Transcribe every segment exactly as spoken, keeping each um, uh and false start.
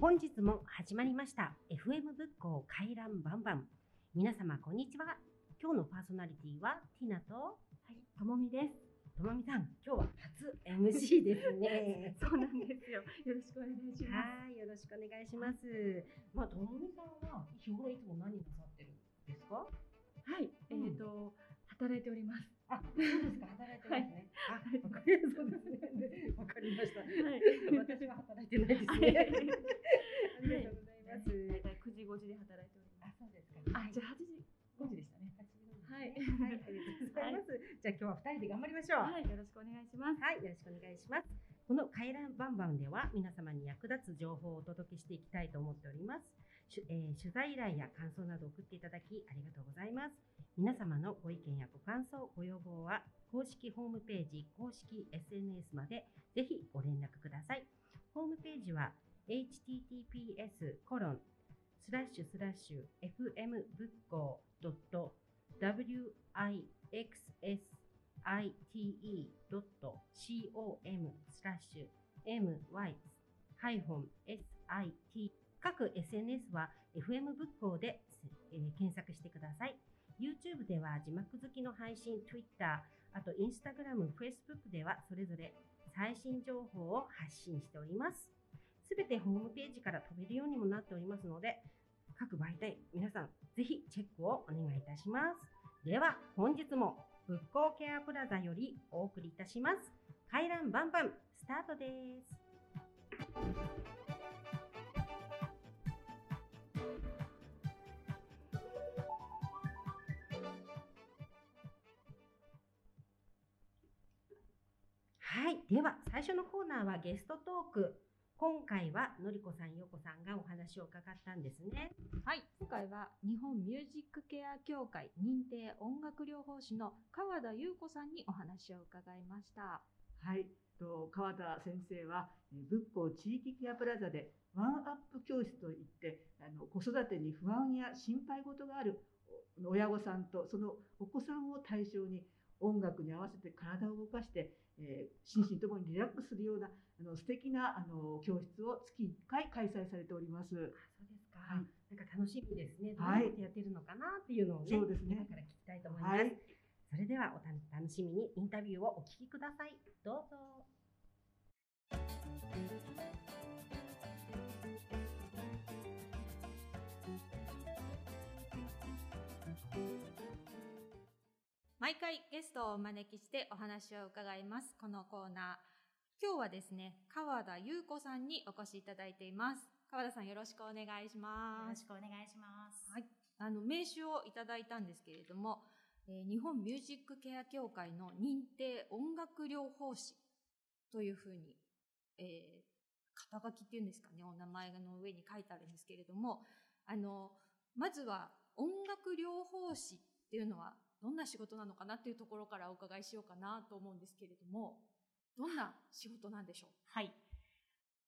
本日も始まりました エフエム 仏教回覧バンバン。皆様こんにちは。今日のパーソナリティはティナと、はい、ともみです。ともみさん、今日は初 エムシー ですね。そうなんですよ。よろしくお願いします。はい、よろしくお願いします。まあともみさんは日頃いつも何なさってるんですか？はい、うん、えっと働いております。あ、そうですか、働いてますね。あ、そうですね。わかりました。私は働いてないですね。ありがとうございます。だいたい九時五時で働いております。あ、そうですか。あ、じゃあ八時五時でしたね。はい、はい、ありがとうございます。じゃあ今日は二人で頑張りましょう。はい、よろしくお願いします。はい、よろしくお願いします。この回覧バンバンでは皆様に役立つ情報をお届けしていきたいと思っております。えー、取材依頼や感想など送っていただきありがとうございます。皆様のご意見やご感想、ご要望は公式ホームページ、公式 エスエヌエス までぜひご連絡ください。ホームページは エイチティーティーピーエスコロンスラッシュスラッシュエフエムぶっこうドットダブリューアイエックスエスアイティードットシーオーエムスラッシュエムワイハイフンエスアイティー。 各 エスエヌエス は エフエム 仏教で検索してください。YouTube では字幕付きの配信、Twitter、あと Instagram、Facebook ではそれぞれ最新情報を発信しております。すべてホームページから飛べるようにもなっておりますので、各媒体、皆さんぜひチェックをお願いいたします。では本日も仏教ケアプラザよりお送りいたします。回覧バンバンスタートです。はい、では最初のコーナーはゲストトーク。今回はのりこさん、よこさんがお話を伺ったんですね。はい、今回は日本ミュージックケア協会認定音楽療法士の川田裕子さんにお話を伺いました。はい、と川田先生は仏教地域ケアプラザでワンアップ教室といって、あの子育てに不安や心配事がある親御さんとそのお子さんを対象に音楽に合わせて体を動かして、えー、心身ともにリラックスするようなあの素敵なあの教室を月いっかい開催されております。あ、そうですか。はい、なんか楽しみですね。どうやってやってるのかなっていうのをね、そうですね、今から聞きたいと思います。はい、それではおた楽しみにインタビューをお聞きください。どうぞ。毎回ゲストをお招きしてお話を伺います。このコーナー、今日はですね、川田裕子さんにお越しいただいています。川田さん、よろしくお願いします。よろしくお願いします。はい、あの名刺をいただいたんですけれども、えー、日本ミュージックケア協会の認定音楽療法士というふうに、えー、肩書きっていうんですかね、お名前の上に書いてあるんですけれども、あのまずは音楽療法士っていうのはどんな仕事なのかなっていうところからお伺いしようかなと思うんですけれども、どんな仕事なんでしょう？はい。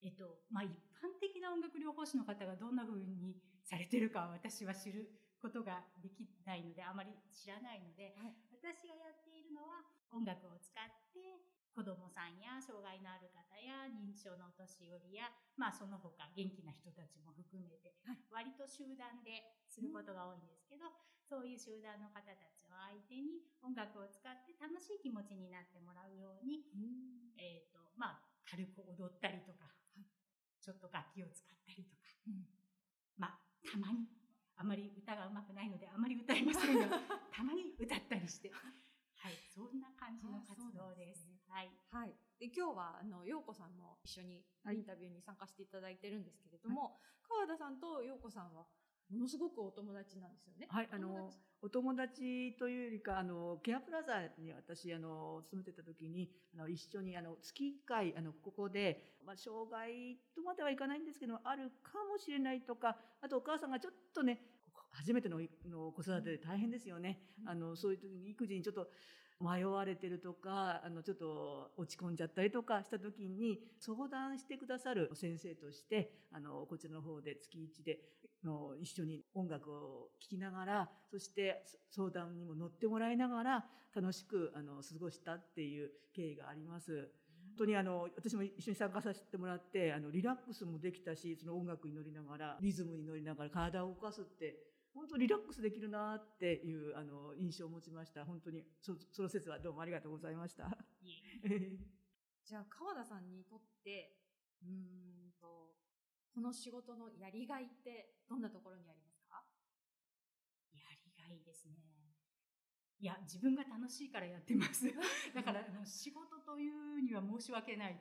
えっと、まあ、一般的な音楽療法士の方がどんな風にされてるかは私は知ることができないので、あまり知らないので、はい、私がやっているのは音楽を使って子どもさんや障害のある方や認知症のお年寄りや、まあ、その他元気な人たちも含めて、はい、割と集団ですることが多いんですけど、うん、そういう集団の方たちを相手に音楽を使って楽しい気持ちになってもらうように、うん、えーとまあ、軽く踊ったりとか、はい、ちょっと楽器を使ったりとか、うん、まあ、たまにあまり歌がうまくないのであまり歌いませんがたまに歌ったりして。はい、そんな感じの活動です。はい、はい、で今日はあの陽子さんも一緒にインタビューに参加していただいてるんですけれども、はい、川田さんと陽子さんはものすごくお友達なんですよね。はい、あのお友達というよりか、あのケアプラザに私あの勤めてた時にあの一緒にあの月いっかいあのここで、まあ、障害とまではいかないんですけどあるかもしれないとか、あとお母さんがちょっとね初めての子育てで大変ですよね、うん、あのそういう時に育児にちょっと迷われてるとか、あのちょっと落ち込んじゃったりとかした時に相談してくださる先生としてあのこちらの方で月いちでの一緒に音楽を聴きながら、そして相談にも乗ってもらいながら楽しくあの過ごしたっていう経緯があります。当にあの私も一緒に参加させてもらってあのリラックスもできたし、その音楽に乗りながらリズムに乗りながら体を動かすって本当にリラックスできるなっていうあの印象を持ちました。本当に そ, その説はどうもありがとうございました。じゃあ川田さんにとってうーんとこの仕事のやりがいってどんなところにありますか？やりがいですね。いや自分が楽しいからやってます。だからあの仕事というには申し訳ない、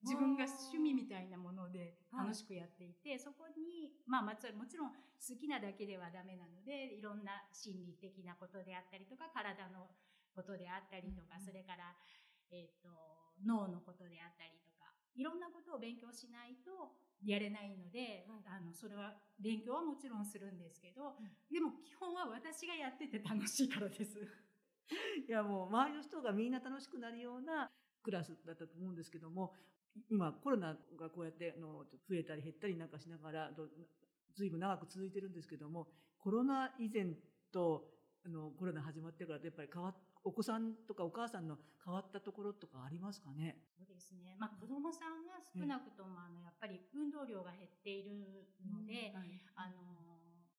自分が趣味みたいなもので楽しくやっていて、はい、そこに、まあ、もちろん好きなだけではダメなのでいろんな心理的なことであったりとか体のことであったりとか、うん、それから、えーと、脳のことであったりとかいろんなことを勉強しないとやれないので、はい、あのそれは勉強はもちろんするんですけど、うん、でも基本は私がやってて楽しいからです。いやもう周りの人がみんな楽しくなるようなクラスだったと思うんですけども、今コロナがこうやっての増えたり減ったりなんかしながらずいぶん長く続いてるんですけども、コロナ以前とあのコロナ始まってからやっぱり変わっお子さんとかお母さんの変わったところとかありますかね？そうですね、まあ、子どもさんが少なくともあのやっぱり運動量が減っているので、うんはい、あの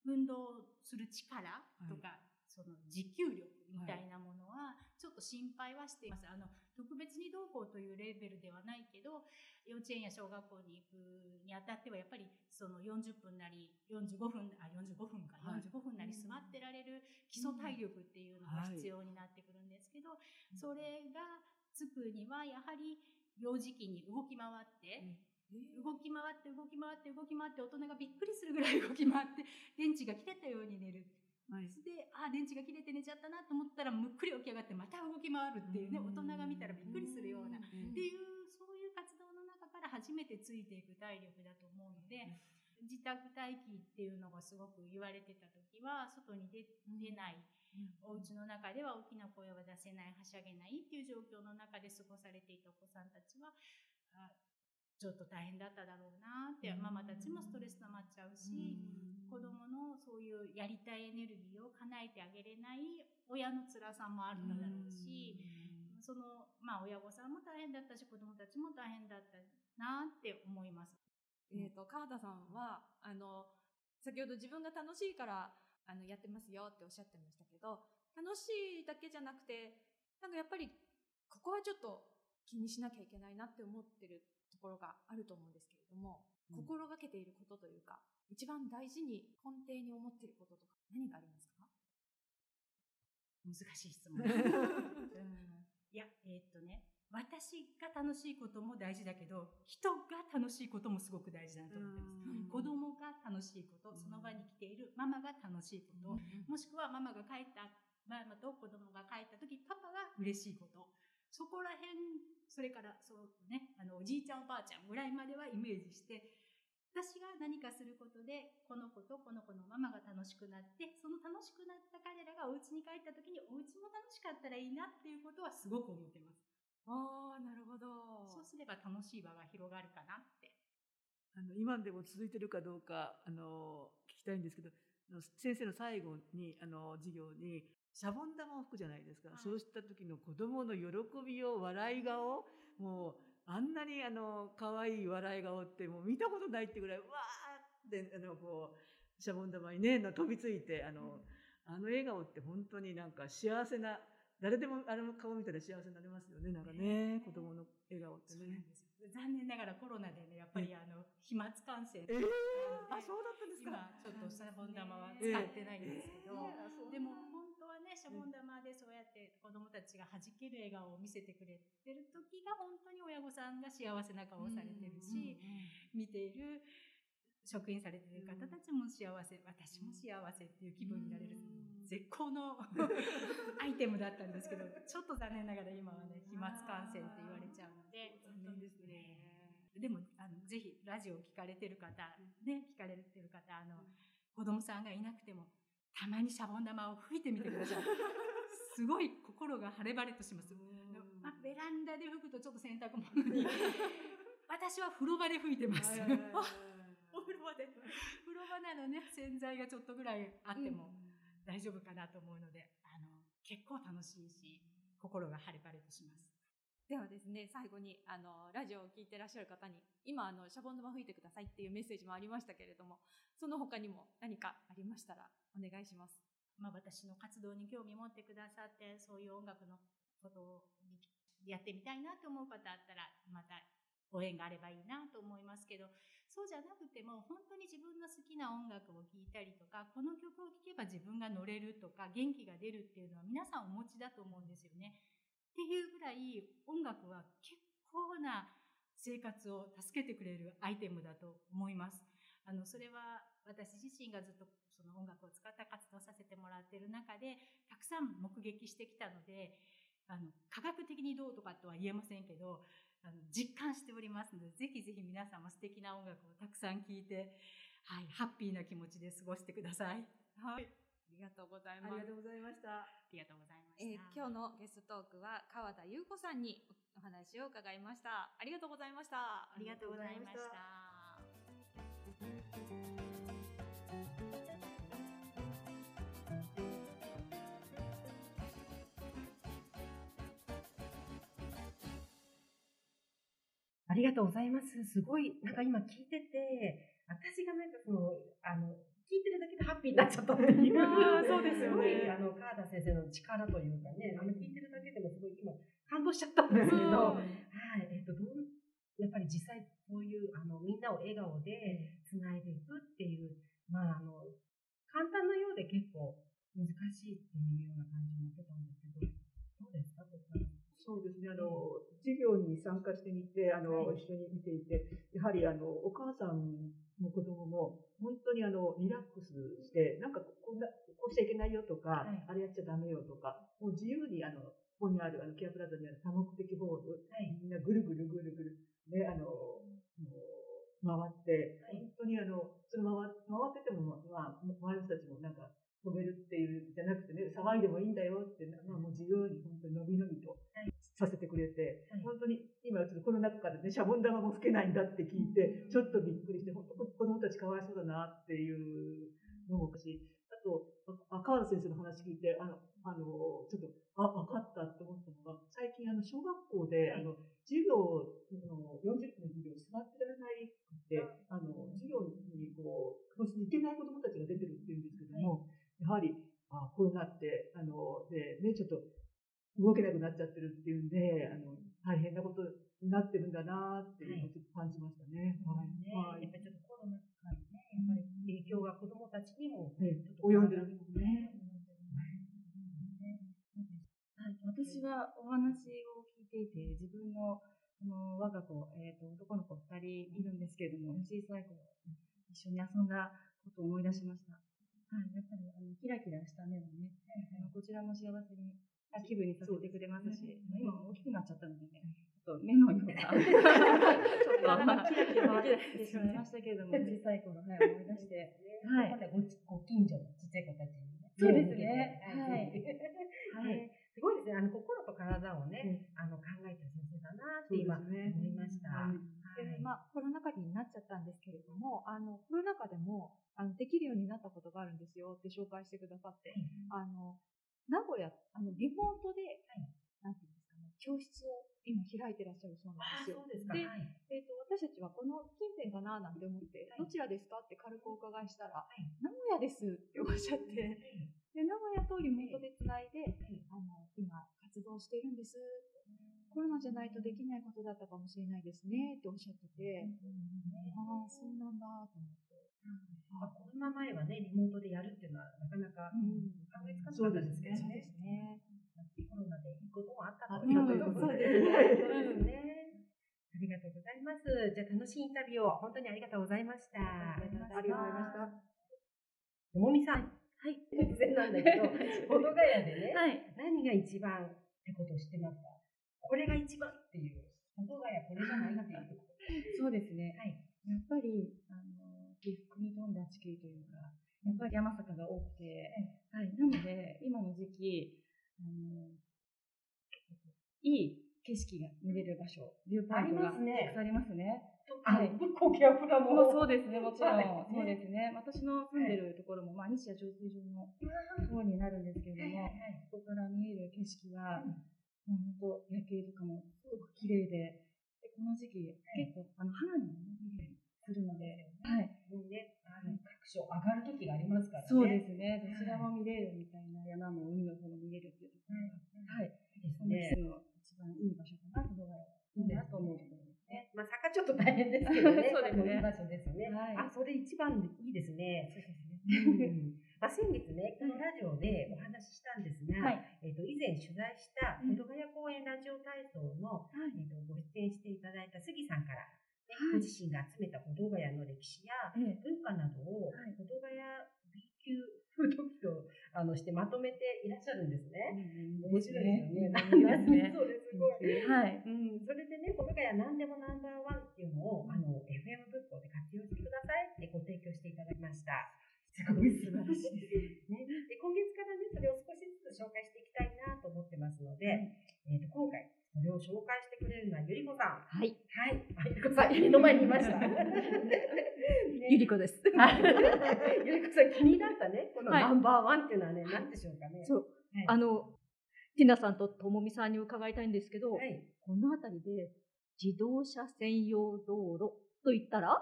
運動する力とか、はいその持久力みたいなものはちょっと心配はしています、はい、あの特別にどうこうというレベルではないけど幼稚園や小学校に行くにあたってはやっぱりそのよんじゅっぷんなりよんじゅうごふんあよんじゅうごふんか、はい、よんじゅうごふんなり座ってられる基礎体力っていうのが必要になってくるんですけど、はい、それがつくにはやはり幼児期に動き回って、うん動き回って動き回って動き回って大人がびっくりするぐらい動き回って電池が切れたように寝る。はい、であ電池が切れて寝ちゃったなと思ったらむっくり起き上がってまた動き回るっていうね、うん、大人が見たらびっくりするような、うん、っていうそういう活動の中から初めてついていく体力だと思うので、うん、自宅待機っていうのがすごく言われてた時は外に 出, 出ない、うん、お家の中では大きな声は出せないはしゃげないっていう状況の中で過ごされていたお子さんたちはあちょっと大変だっただろうなって、うん、ママたちもストレス溜まっちゃうし、うん子どものそういうやりたいエネルギーを叶えてあげれない親の辛さもあるのだろうし、うんその、まあ、親御さんも大変だったし子どもたちも大変だったなって思います、えー、と川田さんはあの先ほど自分が楽しいからあのやってますよっておっしゃってましたけど、楽しいだけじゃなくてなんかやっぱりここはちょっと気にしなきゃいけないなって思ってるところがあると思うんですけれども、心がけていることというか、うん、一番大事に根底に思っていることとか何かありますか？難しい質問。いや、えー、っとね、私が楽しいことも大事だけど、人が楽しいこともすごく大事だなと思ってます。子供が楽しいこと、その場に来ているママが楽しいこと、もしくはママが帰った、ママと子供が帰った時、パパが嬉しいこと。そこら辺、それからそう、ね、あのおじいちゃんおばあちゃんぐらいまではイメージして、私が何かすることでこの子とこの子のママが楽しくなって、その楽しくなった彼らがお家に帰った時にお家も楽しかったらいいなっていうことはすごく思ってます。ああ、なるほど。そうすれば楽しい場が広がるかなって。あの今でも続いてるかどうかあの聞きたいんですけど、先生の最後にあの授業にシャボン玉を吹くじゃないですか、はい、そうした時の子どもの喜びを笑い顔、もうあんなにあの可愛い笑い顔ってもう見たことないってぐらいわーってあのこうシャボン玉にね飛びついてあの、うん、あの笑顔って本当になんか幸せな、誰でもあの顔見たら幸せになりますよね。なんかね、子どもの笑顔ってね。残念ながらコロナでね、やっぱりあの飛沫感染、えー、あそうだったんですか。今ちょっとシャボン玉は使ってないんですけど、えーえー、でもシャボン玉でそうやって子どもたちが弾ける笑顔を見せてくれてる時が本当に親御さんが幸せな顔をされてるし、見ている職員されてる方たちも幸せ、私も幸せっていう気分になれる絶好のアイテムだったんですけど、ちょっと残念ながら今はね飛沫感染って言われちゃうので残念ですね。でもあのぜひラジオを聞かれてる方ね、聞かれてる方、あの子どもさんがいなくてもたまにシャボン玉を吹いてみてください。すごい心が晴れ晴れとします。まあ、ベランダで吹くとちょっと洗濯物に私は風呂場で吹いてます。お風呂場で風呂場なのね、洗剤がちょっとぐらいあっても大丈夫かなと思うので、あの結構楽しいし心が晴れ晴れとします。ではですね、最後にあのラジオを聞いてらっしゃる方に、今あのシャボン玉吹いてくださいっていうメッセージもありましたけれども、その他にも何かありましたらお願いします。まあ、私の活動に興味持ってくださって、そういう音楽のことをやってみたいなと思う方あったら、またご縁があればいいなと思いますけど、そうじゃなくても本当に自分の好きな音楽を聴いたりとか、この曲を聴けば自分が乗れるとか元気が出るっていうのは皆さんお持ちだと思うんですよね。っていうぐらい音楽は結構な生活を助けてくれるアイテムだと思います。あのそれは私自身がずっとその音楽を使った活動をさせてもらっている中でたくさん目撃してきたので、あの科学的にどうとかとは言えませんけど、あの実感しておりますので、ぜひぜひ皆さんも素敵な音楽をたくさん聴いて、はい、ハッピーな気持ちで過ごしてください。はい、ありがとうございます。ありがとうございました。ありがとうございました。えー、今日のゲストトークは川田優子さんにお話を伺いました。ありがとうございました。ありがとうございました。ありがとうございます。すごい、なんか今聞いてて、私がなんかその、あの、聞いてるだけでハッピーになっちゃったっていう。あ、そうですよね。すごい、あの、川田先生の力というかね、あの、聞いてるだけでもすごい今、感動しちゃったんですけど、はい、えっと、どう、やっぱり実際こういう、あの、みんなを笑顔で繋いでいくっていう、まあ、あの、簡単なようで結構難しいっていうような感じになってたんですけど、どうですか、ここから。そうですね、あの、授業に参加してみて、あの、はい、一緒に見ていて、やはり、あの、お母さんも子供も、本当にあの、リラックスして、なんか、こんな、こうしちゃいけないよとか、はい、あれやっちゃダメよとか、もう自由に、あの、ここにある、あの、ケアプラザにある多目的ホール、はい、みんなぐるぐるぐるぐる、ね、あの、回って、はい、本当にあの、それ回ってても、まあ、周りの人たちもなんか、止めるっていうじゃなくてね、騒いでもいいんだよって、まあもう自由に本当に伸び伸びとさせてくれて、はい、本当に今ちょっとコロナ禍でね、シャボン玉も吹けないんだって聞いて、ちょっとびっくりして、本当子供たちかわいそうだなっていうのも私、あと、川田先生の話聞いて、あの、あの、ちょっと、あ、わかったって思ったのが、最近あの、小学校で、はい、あの、授業の、よんじゅっぷんの授業に座ってられないって、あの、授業にこう、教室に行けない子供たちが出てるっていうんですけども、はい、やはり、あ、こうなって、あの、で、ね、ちょっと動けなくなっちゃってるっていうんで、あの、大変なことになってるんだなーっていうのをちょっと感じましたね。はい。はい。やっぱりちょっとコロナとかね、やっぱり影響が子供たちにも、ね、ちょっと及んでるんですね。はい。私はお話を聞いていて、自分の、あの、我が子、えっと、男の子二人いるんですけれども、小さい子、一緒に遊んだことを思い出しました。はい、やっぱりあのキラキラした目もね、はいはい、こちらも幸せに気分にさせてくれますし、すね、今大きくなっちゃったのでね、ちょっと目の色が、ちょっとあんまキラキラしてしまいましたけれども、小さい頃、はい、思い出して、はい、ご近所の小さい子たちにね、そうですね、はい。はい、すごいですね、あの心と体をね、うん、あの考えた先生だなって今、ね、思いました。うん、で、まあ、コロナ禍になっちゃったんですけれども、あの、コロナ禍でも、あの、できるようになったことがあるんですよって紹介してくださって、あの、名古屋、あの、リモートで、はい、なんていうんですかね、教室を今開いてらっしゃるそうなんですよ。そうですか。で、はい、えっと、私たちはこの近辺かななんて思って、はい、どちらですかって軽くお伺いしたら、はい、名古屋ですっておっしゃって、はい、で、名古屋とリモートで繋いで、はい、あの、今、活動しているんです。コロナじゃないとできないことだったかもしれないですねっておっしゃってて、ああ、そうなんだと思って。コロナ前はね、リモートでやるっていうのはなかなか考えつかなかったですけどね。そうですね。コロナでいいこともあったということですね。ありがとうございます。じゃあ楽しいインタビューを本当にありがとうございました。ありがとうございました。ともみさん。はい。突然なんだけど、保土ヶ谷でね、何が一番ってことを知ってますか？これが一番っていう、保土ヶ谷これじゃないっていう。そうですね。はい。やっぱり、あの、起伏に富んだ地形というか、やっぱり山坂が多くて、はい、はい。なので、今の時期、あの、いい景色が見れる場所、ビューポイントがたくさんありますね。はい。コキャプラも。そうですね、もちろん。はい、そうですね。私の住んでるところも、まあ、西谷浄水場の方になるんですけれども、はいはい、そこから見える景色は、本当夜景とかもすごく綺麗で、この時期、結構あの花にするので、はい、もうね、あの各所上がる時がありますからね。そうですね。どちらも見れるみたいな、山も海の方も見れるっていうところが、はい、ですね。一番いい場所かなと思います。いいなと思うところですね。まあ坂ちょっと大変ですけどね。そうですね。いい場所ですね。あ、それ一番いいですね。そうですね。まあ先月ね、このラジオでお話ししたんですが、えっと以前取材した江戸川公園ラジオ体操のえっとご出演していただいた杉さんから、ご自身が集めた保土ヶ谷の歴史や文化などを保土ヶ谷 B 級フード記をあのしてまとめていらっしゃるんですね。面白いですよね。そうです、すごい。はい。うん。それでね、保土ヶ谷なんでもナンバーワンっていうのをあの エフエム ブックで活用してくださいってご提供していただきました。すごい素晴らしいですね。で、今月からね、それを少しずつ紹介していきたいなと思ってますので、えっと今回それを紹介してくれるのはゆりこさん。はい。はい。ゆりこさん、目の前にいました。ゆりこです。ゆりこさん、気になったね、このナンバーワンっていうのはね、なんでしょうかね。そう。あのティナさんとともみさんに伺いたいんですけど、この辺りで自動車専用道路と言ったら？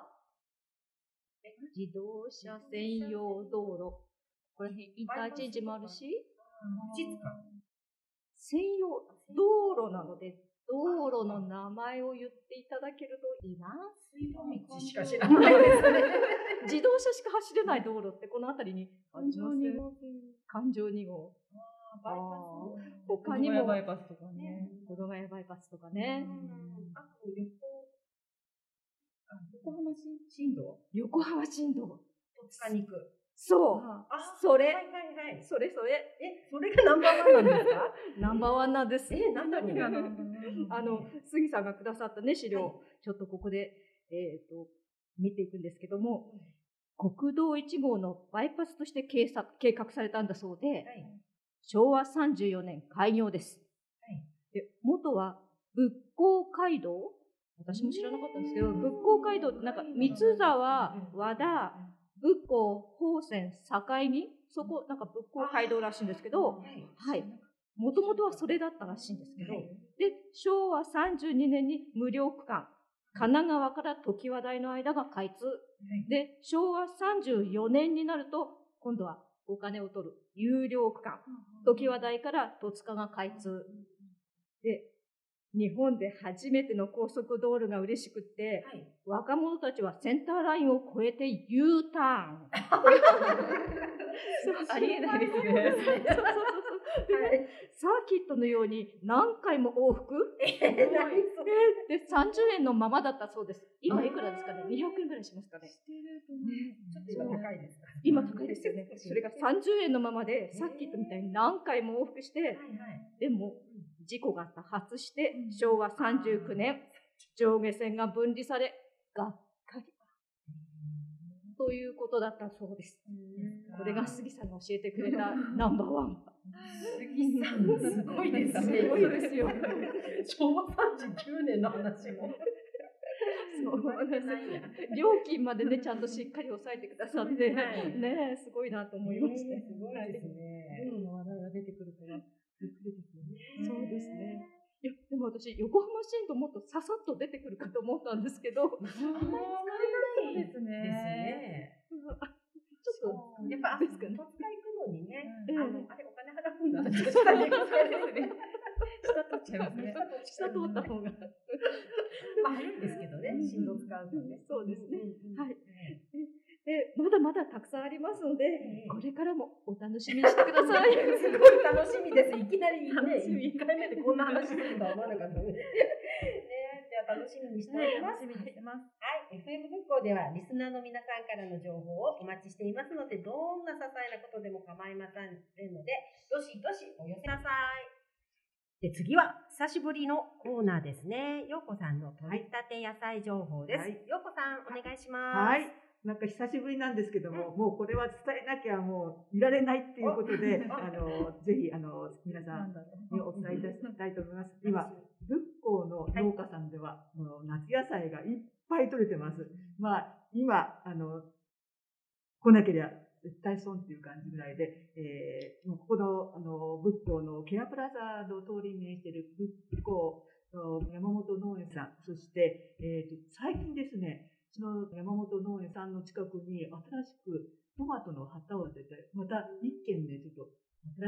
自動車専用道路。これインターチェンジもあるし、専用道路なので、道路の名前を言っていただけるといいな。水道道しか知らないですね。自動車しか走れない道路ってこの辺りにあります。環状に号。他にも保土ヶ谷バイパスとかね。保土ヶ谷バイパスとかね。あと横浜新道、横浜新道、戸塚に行く。そう、それ、それそれ、え、それがナンバーワンなんですか？ナンバーワンなんです。え、なんだろう。あの杉さんがくださったね資料、ちょっとここでえっと見ていくんですけども、国道いち号のバイパスとして計画計画されたんだそうで、しょうわさんじゅうよねん開業です。で、元は仏光街道。私も知らなかったんですけど、仏光街道ってなんか三沢、和田、仏光、宝泉、境に、そこなんか仏光街道らしいんですけど、はい、もともとはそれだったらしいんですけど、でしょうわさんじゅうにねんに無料区間、神奈川から常盤台の間が開通、でしょうわさんじゅうよねんになると今度はお金を取る有料区間、常盤台から戸塚が開通で。日本で初めての高速道路が嬉しくって、はい、若者たちはセンターラインを越えて U ターン。ありえないですね。サーキットのように何回も往復でさんじゅうえんのままだったそうです。今いくらですかね？にひゃくえんぐらいしますかね。ちょっと今高いですか？今高いですよね。それがさんじゅうえんのままでサーキットみたいに何回も往復して、でも事故が多発してしょうわさんじゅうきゅうねん上下線が分離されがっかりということだったそうです。これが杉さんが教えてくれたナンバーワン。杉さん、すごいですね。すごいですよ。しょうわさんじゅうきゅうねんの話も。そうですね。料金までね、ちゃんとしっかり抑えてくださって、ね、すごいなと思いました。すごいですね。どの話題が出てくるから、びっくりですよね。そうですね。いや、でも私、横浜新道もっとささっと出てくるかと思ったんですけど、あんまり使えないですね。ちょっと、やっぱ、あ、ですかね。にね、あの、あれお金払うんだ。下取っちゃいますね。下取った方が。まあ、あるんですけどね。振動使うとね。そうですね。はい。で、まだまだたくさんありますので、これからもお楽しみにしてください。すごい楽しみです。いきなりね、いっかいめでこんな話するとは思わなかったので。楽しみにしております。はい、エフエム ブックではリスナーの皆さんからの情報をお待ちしていますので、どんな些細なことでも構いませんので、どしどしお寄せください。で、次は久しぶりのコーナーですね。ようこさんの取り立て野菜情報です。はい、ようこさん、お願いします。はい、なんか久しぶりなんですけども、うん、もうこれは伝えなきゃもう見られないっていうことで、あのぜひあの皆さんにお伝えいたしたいと思います。今仏光の農家さんでは、もう夏野菜がいっぱい取れてます。まあ、今、あの、来なければ絶対損っていう感じぐらいで、えー、もうここの、あの、仏教のケアプラザの通りに面している仏教、山本農園さん、そして、えー、最近ですね、その山本農園さんの近くに新しくトマトの旗を出て、また一軒で、ね、ちょっと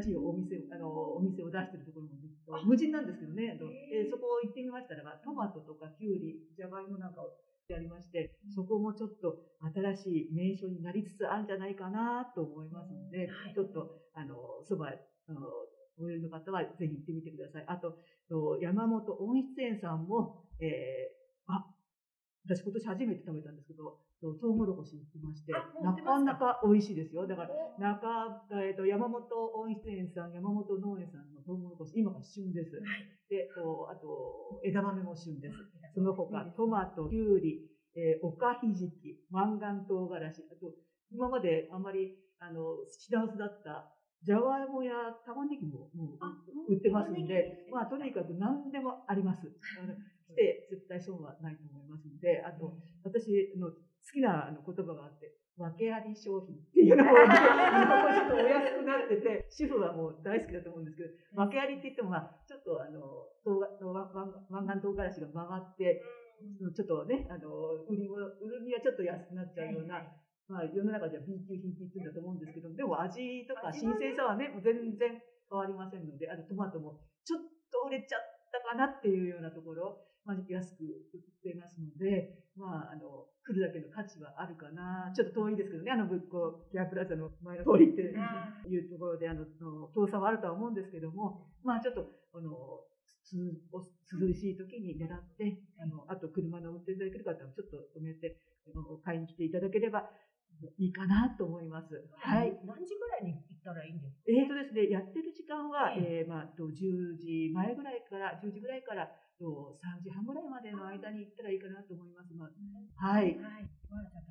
新しいお店、あの、お店を出してるところも、無人なんですけどね、えー、そこ行ってみましたら、トマトとかキュウリ、ジャガイモなんかをありまして、そこもちょっと新しい名所になりつつあるんじゃないかなと思いますので、はい、ちょっと、あの、そば、あの、お寄りの方はぜひ行ってみてください。あと、山本温室園さんも、えー、あ、私今年初めて食べたんですけど、トウモロコシに行ってまして、なかなか美味しいですよ。だから、中、えっと、山本温室園さん、山本農園さんのトウモロコシ、今が旬です。はい、で、あと、枝豆も旬です。その他、トマト、キュウリ、えー、おかひじき、万願唐辛子、あと、今まであんまり、あの、品薄だった、ジャガイモや玉ねぎも、もう、売ってますんで、まあ、とにかく何でもあります。あの来て、絶対損はないと思いますんで、あと、私の、好きなあの言葉があって、訳あり商品っていうのも、ね、ちょっとお安くなってて、主婦はもう大好きだと思うんですけど、訳ありって言っても、まあ、ちょっとあの、万願唐辛子が曲がって、ちょっとね、あの、売りも、売るにはちょっと安くなっちゃうような、まあ、世の中では B 級品って言ってるんだと思うんですけど、でも味とか新鮮さはね、全然変わりませんので、あとトマトもちょっと折れちゃったかなっていうようなところ、まあ、安く売ってますので、まあ、あの、来るだけの価値はあるかな。ちょっと遠いですけどね、あの、仏教、ケアプラザの前の通りっていうところで、あの、遠さはあるとは思うんですけども、まあ、ちょっと、あの、涼しい時に狙って、あの、あと車の運転できる方もちょっと止めて、買いに来ていただければいいかなと思います。はい。何時ぐらいに行ったらいいんですか？えっとですね、やってる時間は、えー、まあ、じゅうじまえぐらいから、じゅうじぐらいから、さんじはんぐらいまでの間に行ったらいいかなと思います。はい。はい。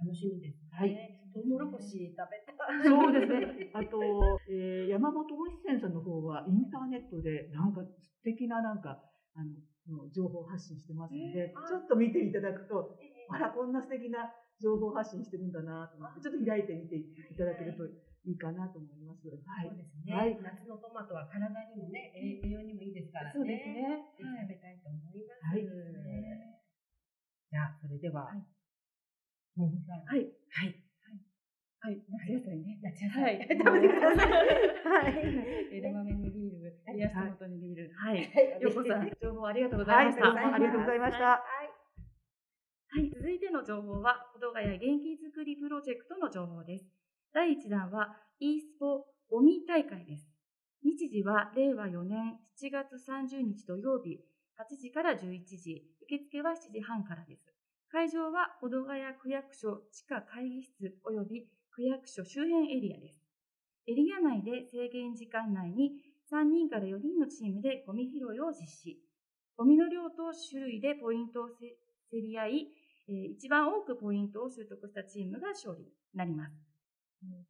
楽しみです。はい。トウモロコシ食べた。そうですね。あと、えー、山本温室園さんの方はインターネットでなんか素敵ななんか、あの、情報発信してますので、ちょっと見ていただくと、あら、こんな素敵な情報発信してるんだなと思って、ちょっと開いてみていただけるといいかなと思います。はい。そうですね。はい、夏のトマトは体にもね、栄養にもいいですからね。そうですね。食べたいと思います。はい。じゃあ、それでは。はい。はい。はい。はい。夏野菜ね。夏野菜。食べてください。はい。枝豆にビール、冷やしたトマトにビール。はい。陽子さん、情報ありがとうございました。ありがとうございました。はい。続いての情報は、保土ヶ谷元気づくりプロジェクトの情報です。だいいちだんは e スポゴミ大会です。日時はれいわよねんしちがつさんじゅうにち土曜日はちじからじゅういちじ、受付はしちじはんからです。会場は保土ヶ谷区役所地下会議室及び区役所周辺エリアです。エリア内で制限時間内にさんにんからよにんのチームでゴミ拾いを実施。ゴミの量と種類でポイントを競り合い、一番多くポイントを習得したチームが勝利になります。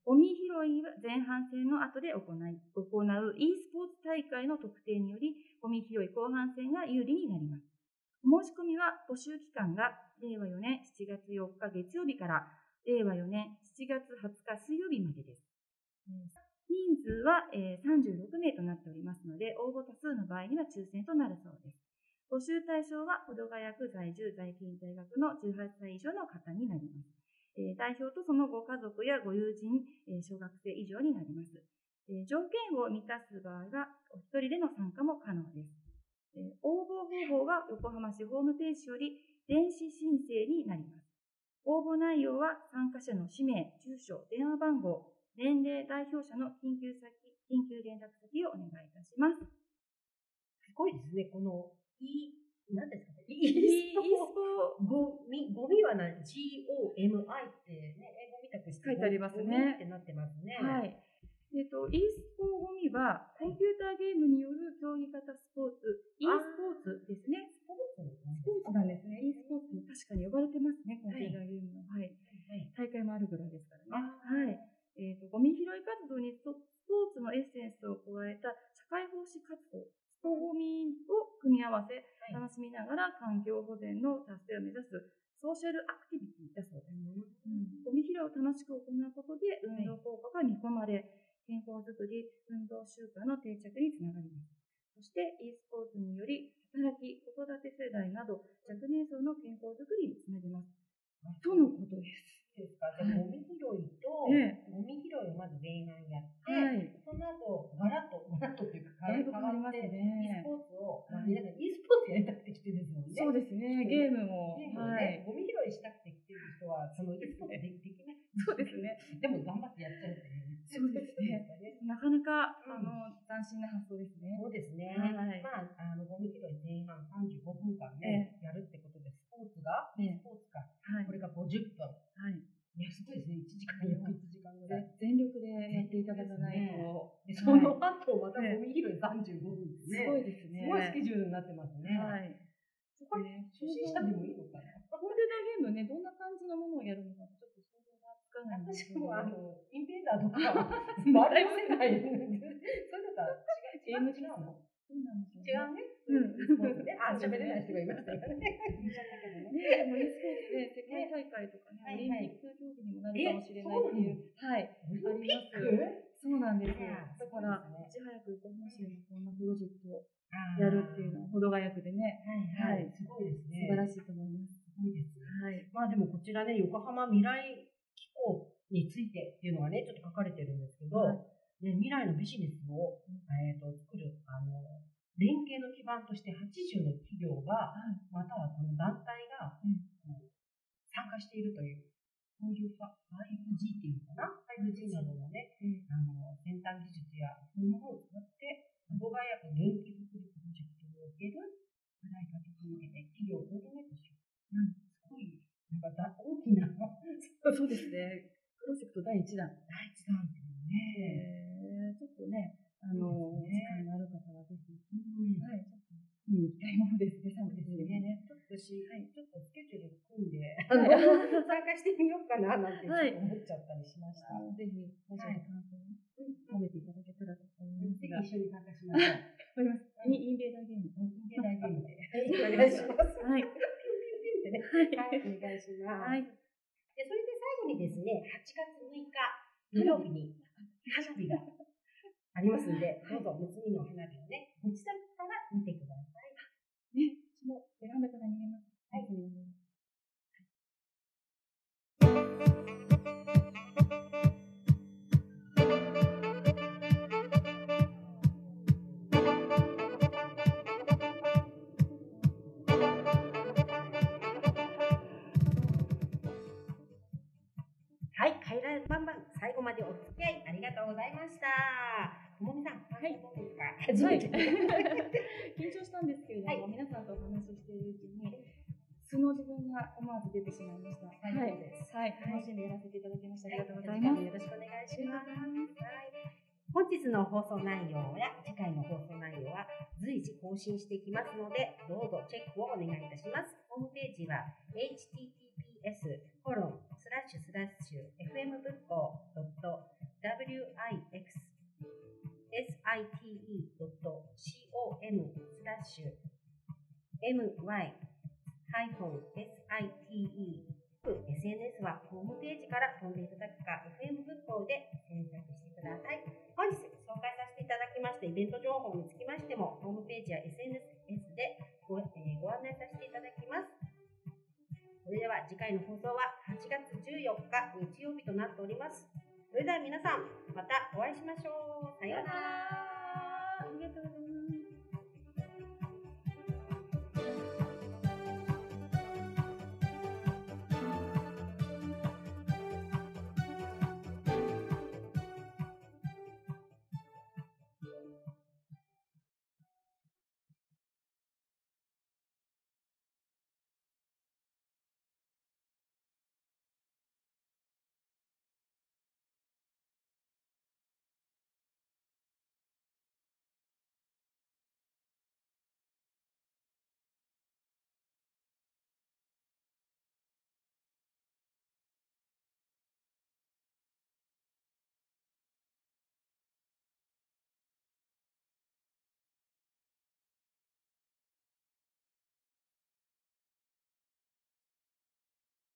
ゴミ拾いは前半戦の後で行い、行う e スポーツ大会の特典により、ゴミ拾い後半戦が有利になります。お申し込みは募集期間がれいわよねんしちがつよっか月曜日かられいわよねんしちがつはつか水曜日までです。人数はさんじゅうろくめいとなっておりますので、応募多数の場合には抽選となるそうです。募集対象は保土ヶ谷区在住在勤在学のじゅうはっさい以上の方になります。代表とそのご家族やご友人、小学生以上になります。条件を満たす場合は、お一人での参加も可能です。応募方法は横浜市ホームページより電子申請になります。応募内容は参加者の氏名、住所、電話番号、年齢、代表者の緊急先、緊急連絡先をお願いいたします。すごいですね、この E、何ですかね。イースポゴミ、ゴミは何 ?ジーオーエムアイ ってね、英語みたくして書いてありますね。ってなってますね。はい。えっと、e スポゴミは、コンピューターゲームによる競技型スポーツ、e スポーツですね。スポーツなんですね。e スポーツ、確かに呼ばれてますね、コンピューターゲームの。はい。大会もあるぐらいですからね。はい。えっと、ゴミ拾い活動にスポーツのエッセンスを加えた社会奉仕活動。ゴミを組み合わせ、楽しみながら環境保全の達成を目指すソーシャルアクティビティだそうです。ゴミ拾いを楽楽しく行うことで運動効果が見込まれ、健康づくり、運動習慣の定着につながります。そして e スポーツにより働き、子育て世代など若年層の健康づくりにつなげますとのことです。ですか。じゃあゴミ拾いと、ね、ゴミ拾いをまず前半やって、はい、その後ガラッとガラッとというか変わって、ね、e スポーツを、まあ、皆さん e スポーツやりたくて来てるんですもんね。そうですね。ゲームも、ゲームもね、はい、ゴミ拾いしたくて来てる人はその e スポーツできない。そうですね。でも頑張ってやっちゃうっていう。そうですね。なかなか、うん、あの斬新な発想ですね。そうですね。はい、まああのゴミ拾い前半さんじゅうごふんかんね、えー、やるってことでスポーツが、えー、スポーツか、はい、これがごじゅっぷん。はい。いやすごいですね。いちじかんよりいちじかんぐらい全力でやっていただかないと。でその後またゴミ拾いさんじゅうごふんですね。すごいですね。すごいスケジュールになってますね。はい。これ初心者でもいいのかな。コンピューターゲームね、どんな感じのものをやるのかちょっと想像がつかないんですけど。私もあのインベーダーとか全然世代。そういうのが違う違うの？そうなんですね。違うね。うん。ね、あ、喋れない人がいましたからね。ね、でも e スポーツで世界大会とかね、オリンピック競技にもなるかもしれないっていう。はい。オリンピック？そうなんです。だからいち早くご本州のこんなプロジェクトをやるっていうのはほどがやくでね。はいはい。すごいですね。素晴らしいと思います。はい、まあでもこちらね、横浜未来機構についてっていうのがね、ちょっと書かれてるんですけど、はい、ね、未来のビジネスを、えー、と作るあの連携の基盤としてはちじゅうの企業が、はい、またはこの団体が、うん、参加しているという、こういう ファイブジー っていうのかな、ファイブジー などのね、うん、あの先端技術やそういうものを使って、動画や元気づくりプロジェクトにおける課題解決に向けて企業をコーディネートしよう。うん、すごい、なんか大きな、そうですね、プロジェクトだいいちだん。だいいちだんっていうね、ちょっとね、あの、時間のある方はぜひ、はい、ちょっと見に行きたいものですね、参加してね。ちょっとし、ちょっとスケジュール組んで、参加してみようかななんて思っちゃったりしました。ぜひ、最初の感想を褒めていただけたらと思いますが。一緒に参加しましょう。わかりました。インベーダーゲーム、インベーダーゲームで。お願いします。はい、お願いします。はい、でそれで最後にですね、はちがつむいか火曜日に花火がありますので、どうぞ娘の花火をね、ご自宅から見てください。ね、そのベランダから見えます。はい、お願いします。最後までお付き合いありがとうございました。ともみさん、はい、どうですか？初めて、はい、緊張したんですけれども、はい、皆さんとお話ししているうちに素の自分が思わず出てしまいました。はい、はい、楽しんでやらせていただきました。ありがとうございます。よろしくお願いします。本日の放送内容や次回の放送内容は随時更新していきますので、どうぞチェックをお願いいたします。ホームページは エイチティーティーピーエスコロンスラッシュスラッシュエフエムブッコードットダブリューアイエックスエスアイティーイードットシーオーエムスラッシュエムワイハイフンエスアイティーイー エスエヌエス はホームページから飛んでいただくか エフエム ブッコーで検索してください。本日紹介させていただきましたイベント情報につきましてもホームページや エスエヌエス でご、えー、ご案内させていただきます。それでは次回の放送ははちがつじゅうよっか日曜日となっております。それでは皆さんまたお会いしましょう。